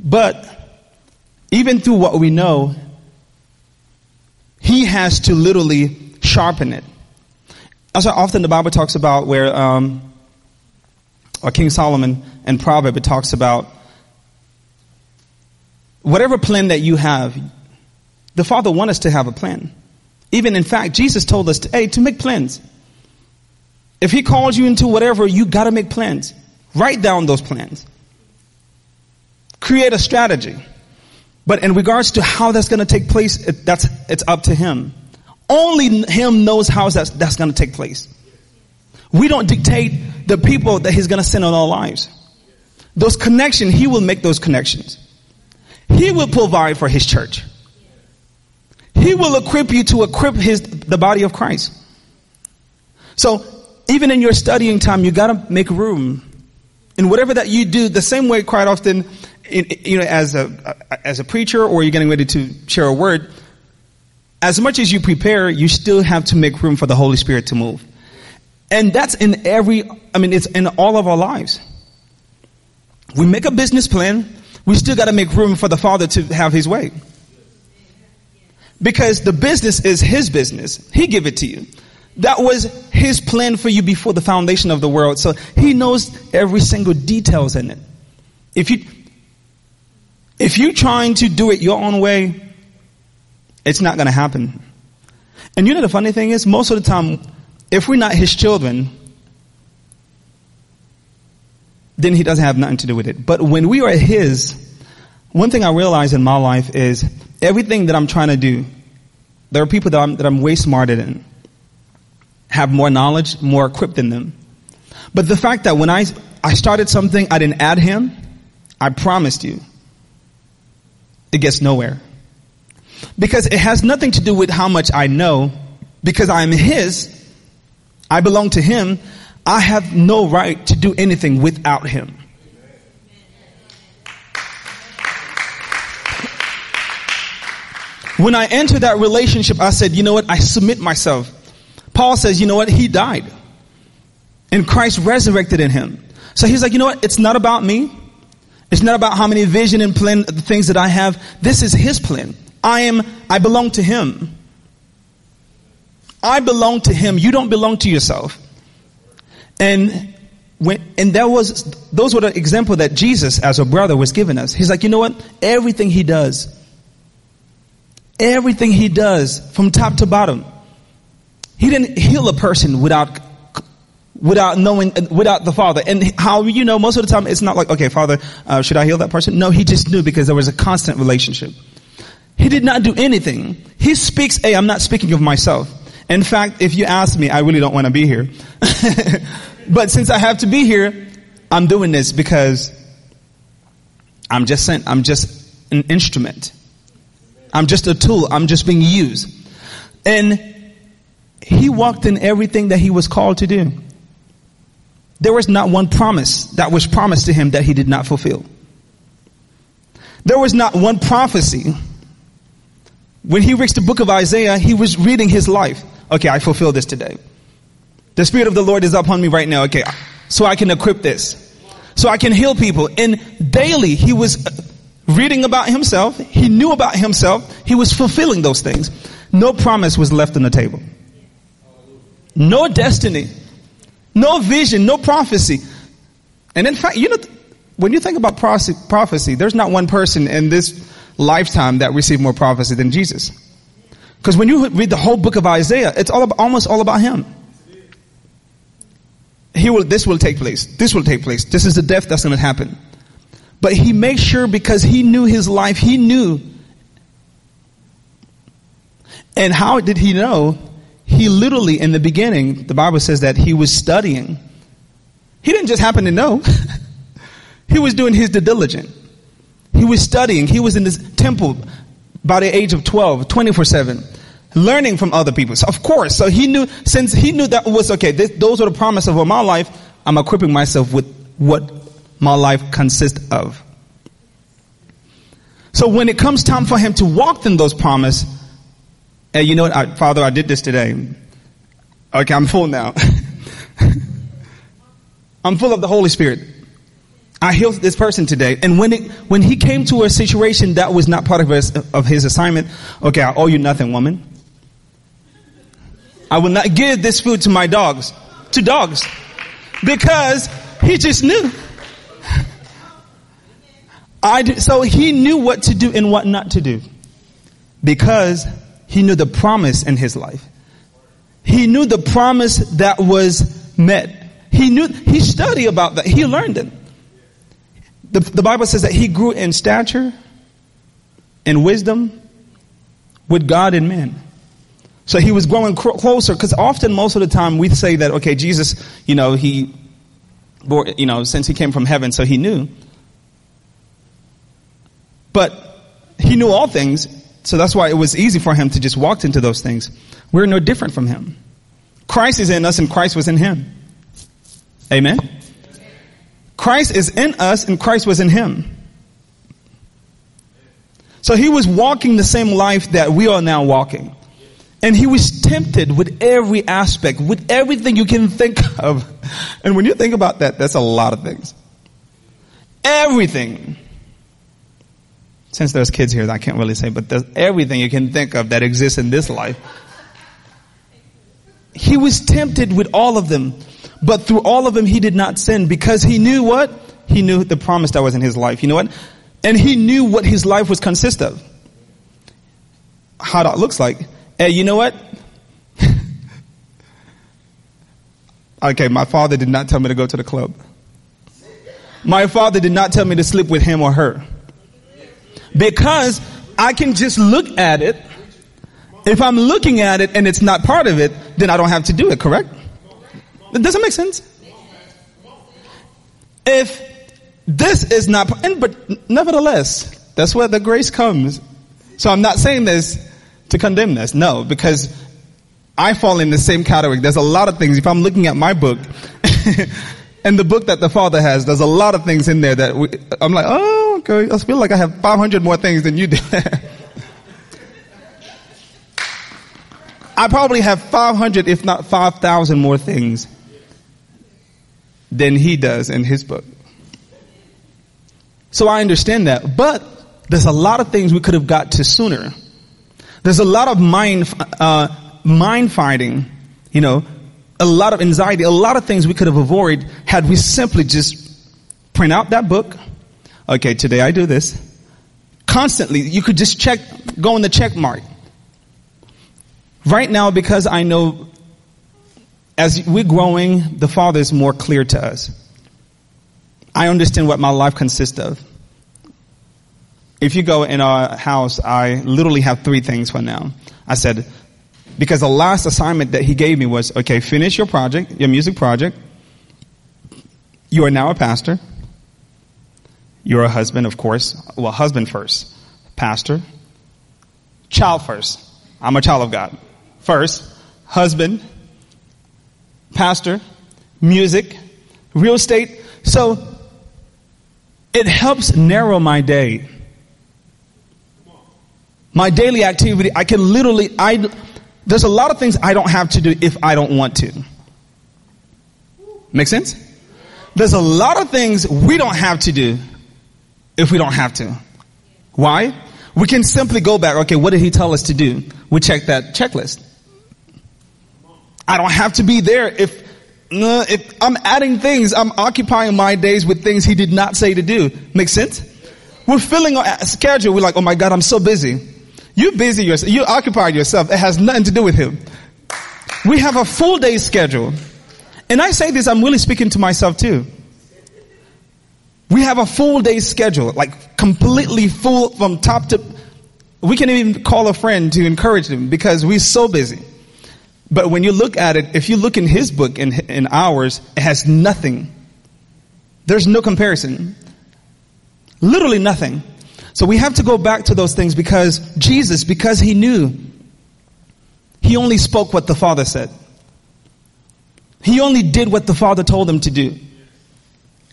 But even through what we know, he has to literally sharpen it. That's why often the Bible talks about where, um, or King Solomon and Proverbs, it talks about whatever plan that you have, the Father wants us to have a plan. Even in fact, Jesus told us, to, hey, to make plans. If he calls you into whatever, you got to make plans. Write down those plans. Create a strategy. But in regards to how that's going to take place, it, that's it's up to him. Only him knows how that's, that's going to take place. We don't dictate the people that he's going to send in our lives. Those connections, he will make those connections. He will provide for his church. He will equip you to equip his the body of Christ. So even in your studying time, you got to make room. And whatever that you do, the same way quite often, you know, as a as a preacher, or you're getting ready to share a word, as much as you prepare, you still have to make room for the Holy Spirit to move. And that's in every, I mean, it's in all of our lives. We make a business plan, we still got to make room for the Father to have his way. Because the business is his business. He gave it to you. That was his plan for you before the foundation of the world. So he knows every single details in it. If you, if you're trying to do it your own way, it's not going to happen. And you know the funny thing is, most of the time, if we're not his children, then he doesn't have nothing to do with it. But when we are his, one thing I realized in my life is everything that I'm trying to do, there are people that I'm, that I'm way smarter than, have more knowledge, more equipped than them. But the fact that when I, I started something, I didn't add him, I promised you, it gets nowhere. Because it has nothing to do with how much I know, because I'm his, I belong to him, I have no right to do anything without him. When I entered that relationship, I said, you know what, I submit myself. Paul says, you know what, he died. And Christ resurrected in him. So he's like, you know what, it's not about me. It's not about how many vision and plan, the things that I have. This is his plan. I am, I belong to him. I belong to him. You don't belong to yourself. And when, and that was, those were the example that Jesus as a brother was giving us. He's like, you know what, everything he does, everything he does from top to bottom, he didn't heal a person without, without knowing, without the Father. And how, you know, most of the time it's not like, okay, Father, uh, should I heal that person? No, he just knew because there was a constant relationship. He did not do anything. He speaks, hey, I'm not speaking of myself. In fact, if you ask me, I really don't want to be here. But since I have to be here, I'm doing this because I'm just sent, I'm just an instrument. I'm just a tool. I'm just being used. And he walked in everything that he was called to do. there was not one promise that was promised to him that he did not fulfill. There was not one prophecy. When he reached the book of Isaiah, he was reading his life. Okay, I fulfill this today. The Spirit of the Lord is upon me right now. Okay, so I can equip this. So I can heal people. And daily he was reading about himself. He knew about himself. He was fulfilling those things. No promise was left on the table. No destiny. No vision. No prophecy. And in fact, you know, when you think about prophecy, there's not one person in this lifetime that received more prophecy than Jesus. Because when you read the whole book of Isaiah, it's all about, almost all about him. He will, this will take place. This will take place. This is the death that's going to happen. But he made sure, because he knew his life, he knew. And how did he know? He literally, in the beginning, the Bible says that he was studying. He didn't just happen to know. He was doing his due diligence. He was studying. He was in this temple by the age of twelve, twenty-four seven. Learning from other people. So of course, so he knew, since he knew that was okay, this, those are the promises of my life, I'm equipping myself with what my life consists of. So when it comes time for him to walk in those promises, and you know what, I, Father, I did this today. Okay, I'm full now. I'm full of the Holy Spirit. I healed this person today. And when it, when he came to a situation that was not part of his, of his assignment, okay, I owe you nothing, woman. I will not give this food to my dogs, to dogs, because he just knew. I did, so he knew what to do and what not to do, because he knew the promise in his life. He knew the promise that was met. He knew, he studied about that. He learned it. The, the Bible says that he grew in stature and wisdom with God and men. So he was growing cr- closer, because often, most of the time, we say that, okay, Jesus, you know, he, you know, since he came from heaven, so he knew. But he knew all things, so that's why it was easy for him to just walk into those things. We're no different from him. Christ is in us, and Christ was in him. Amen? Christ is in us, and Christ was in him. So he was walking the same life that we are now walking. And he was tempted with every aspect, with everything you can think of. And when you think about that, that's a lot of things. Everything. Since there's kids here, I can't really say, but there's everything you can think of that exists in this life. He was tempted with all of them, but through all of them, he did not sin, because he knew what? He knew the promise that was in his life. You know what? And he knew what his life was consist of. How that looks like. Hey, you know what? Okay, my father did not tell me to go to the club. My father did not tell me to sleep with him or her. Because I can just look at it. If I'm looking at it and it's not part of it, then I don't have to do it, correct? It doesn't make sense. If this is not, but nevertheless, that's where the grace comes. So I'm not saying this to condemn us. No, because I fall in the same category. There's a lot of things. If I'm looking at my book and the book that the Father has, there's a lot of things in there that we, I'm like, oh, okay. I feel like I have five hundred more things than you do. I probably have five hundred, if not five thousand more things than he does in his book. So I understand that. But there's a lot of things we could have got to sooner. There's a lot of mind, uh, mind fighting, you know, a lot of anxiety, a lot of things we could have avoided had we simply just print out that book. Okay, today I do this. Constantly, you could just check, go in the check mark. Right now, because I know as we're growing, the Father is more clear to us. I understand what my life consists of. If you go in our house, I literally have three things for now. I said, because the last assignment that he gave me was, okay, finish your project, your music project. You are now a pastor. You're a husband, of course. Well, husband first. Pastor. Child first. I'm a child of God. First. Husband. Pastor. Music. real estate. So it helps narrow my day. My daily activity, I can literally, I, there's a lot of things I don't have to do if I don't want to. Make sense? There's a lot of things we don't have to do if we don't have to. Why? We can simply go back, okay, what did he tell us to do? We check that checklist. I don't have to be there if, if I'm adding things, I'm occupying my days with things he did not say to do. Make sense? We're filling our schedule. We're like, oh my God, I'm so busy. You're busy yourself. You're occupied yourself. It has nothing to do with him. We have a full day schedule. And I say this, I'm really speaking to myself too. We have a full day schedule, like completely full from top to, we can't even call a friend to encourage them because we're so busy. But when you look at it, if you look in his book and in, in ours, it has nothing. There's no comparison. Literally nothing. So we have to go back to those things because Jesus, because he knew, he only spoke what the Father said. He only did what the Father told him to do.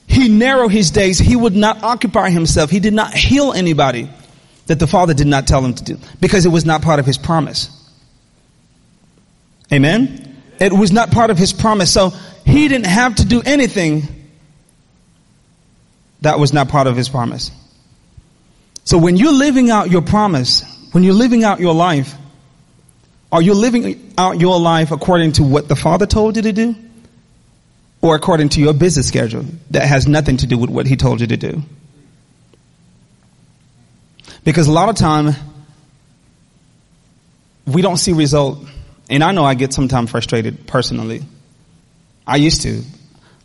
He narrowed his days. He would not occupy himself. He did not heal anybody that the Father did not tell him to do because it was not part of his promise. Amen? It was not part of his promise. So he didn't have to do anything that was not part of his promise. So when you're living out your promise, when you're living out your life, are you living out your life according to what the Father told you to do? Or according to your busy schedule that has nothing to do with what he told you to do? Because a lot of time, we don't see result. And I know I get sometimes frustrated personally. I used to.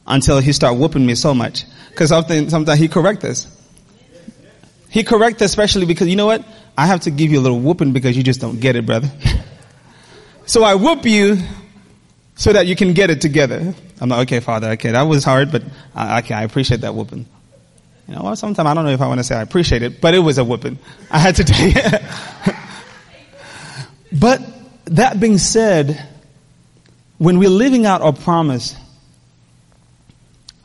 Until he started whooping me so much. Because sometimes he corrects us. He corrects us especially because, you know what? I have to give you a little whooping because you just don't get it, brother. So I whoop you so that you can get it together. I'm like, okay, Father, okay, that was hard, but I, okay, I appreciate that whooping. You know, well, sometimes I don't know if I want to say I appreciate it, but it was a whooping. I had to take it. But that being said, when we're living out our promise,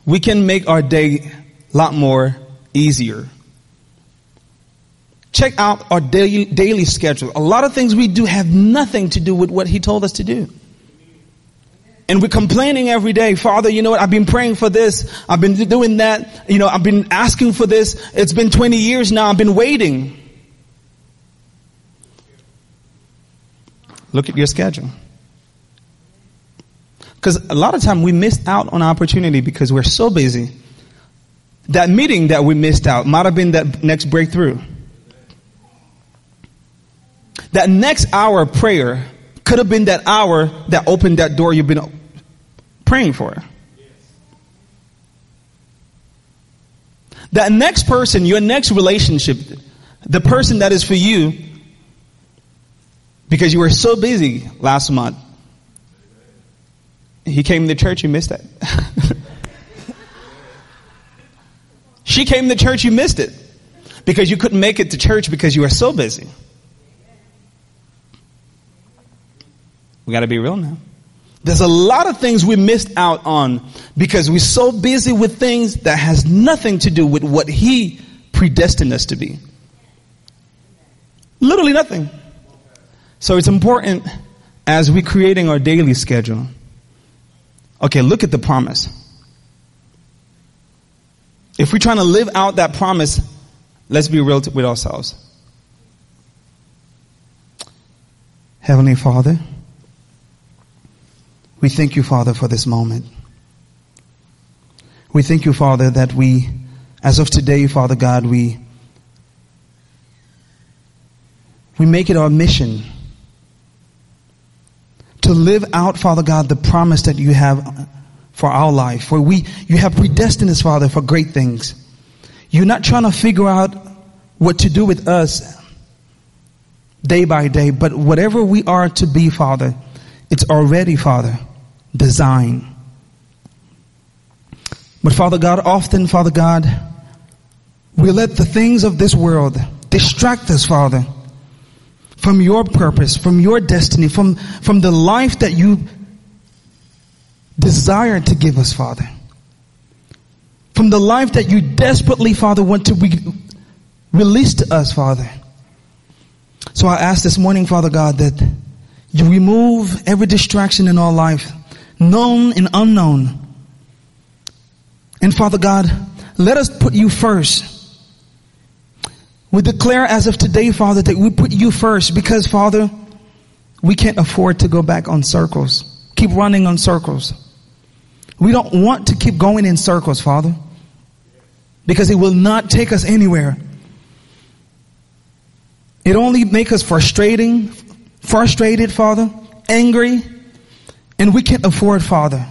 we can make our day a lot more easier. Check out our daily, daily schedule. A lot of things we do have nothing to do with what he told us to do. And we're complaining every day. Father, you know what? I've been praying for this. I've been doing that. You know, I've been asking for this. It's been twenty years now. I've been waiting. Look at your schedule. Because a lot of time we miss out on opportunity because we're so busy. That meeting that we missed out might have been that next breakthrough. That next hour of prayer could have been that hour that opened that door you've been praying for. That next person, your next relationship, the person that is for you, because you were so busy last month. He came to church, you missed that. She came to church, you missed it. Because you couldn't make it to church because you were so busy. We got to be real now. There's a lot of things we missed out on because we're so busy with things that has nothing to do with what he predestined us to be. Literally nothing. So it's important as we're creating our daily schedule. Okay, look at the promise. If we're trying to live out that promise, let's be real with ourselves. Heavenly Father, we thank you, Father, for this moment. We thank you, Father, that we, as of today, Father God, we, we make it our mission to live out, Father God, the promise that you have for our life. For we, you have predestined us, Father, for great things. You're not trying to figure out what to do with us day by day, but whatever we are to be, Father, it's already, Father, designed. But Father God, often, Father God, we let the things of this world distract us, Father, from your purpose, from your destiny, from, from the life that you desire to give us, Father. from the life that you desperately, Father, want to re- release to us, Father. So I ask this morning, Father God, that you remove every distraction in our life, known and unknown. And Father God, let us put you first. We declare as of today, Father, that we put you first because, Father, we can't afford to go back on circles, keep running on circles. We don't want to keep going in circles, Father, because it will not take us anywhere. It only makes us frustrating, frustrated, Father, angry, and we can't afford, Father,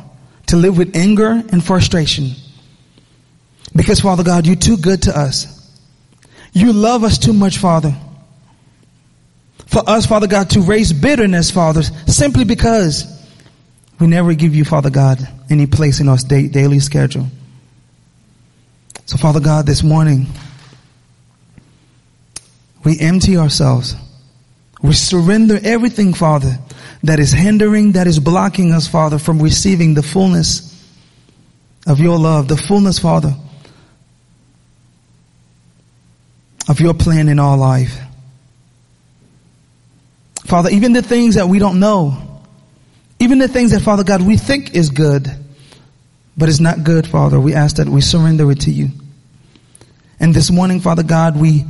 to live with anger and frustration. Because, Father God, you're too good to us. You love us too much, Father. For us, Father God, to raise bitterness, Father, simply because we never give you, Father God, any place in our daily schedule. So, Father God, this morning, we empty ourselves. We surrender everything, Father, that is hindering, that is blocking us, Father, from receiving the fullness of your love, the fullness, Father, of your plan in our life. Father, even the things that we don't know, even the things that, Father God, we think is good, but it's not good, Father, we ask that we surrender it to you. And this morning, Father God, we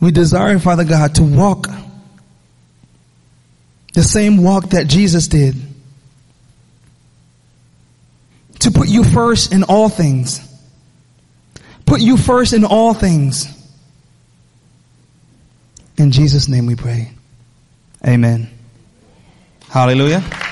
we desire, Father God, to walk the same walk that Jesus did. To put you first in all things. Put you first in all things. In Jesus' name we pray. Amen. Hallelujah.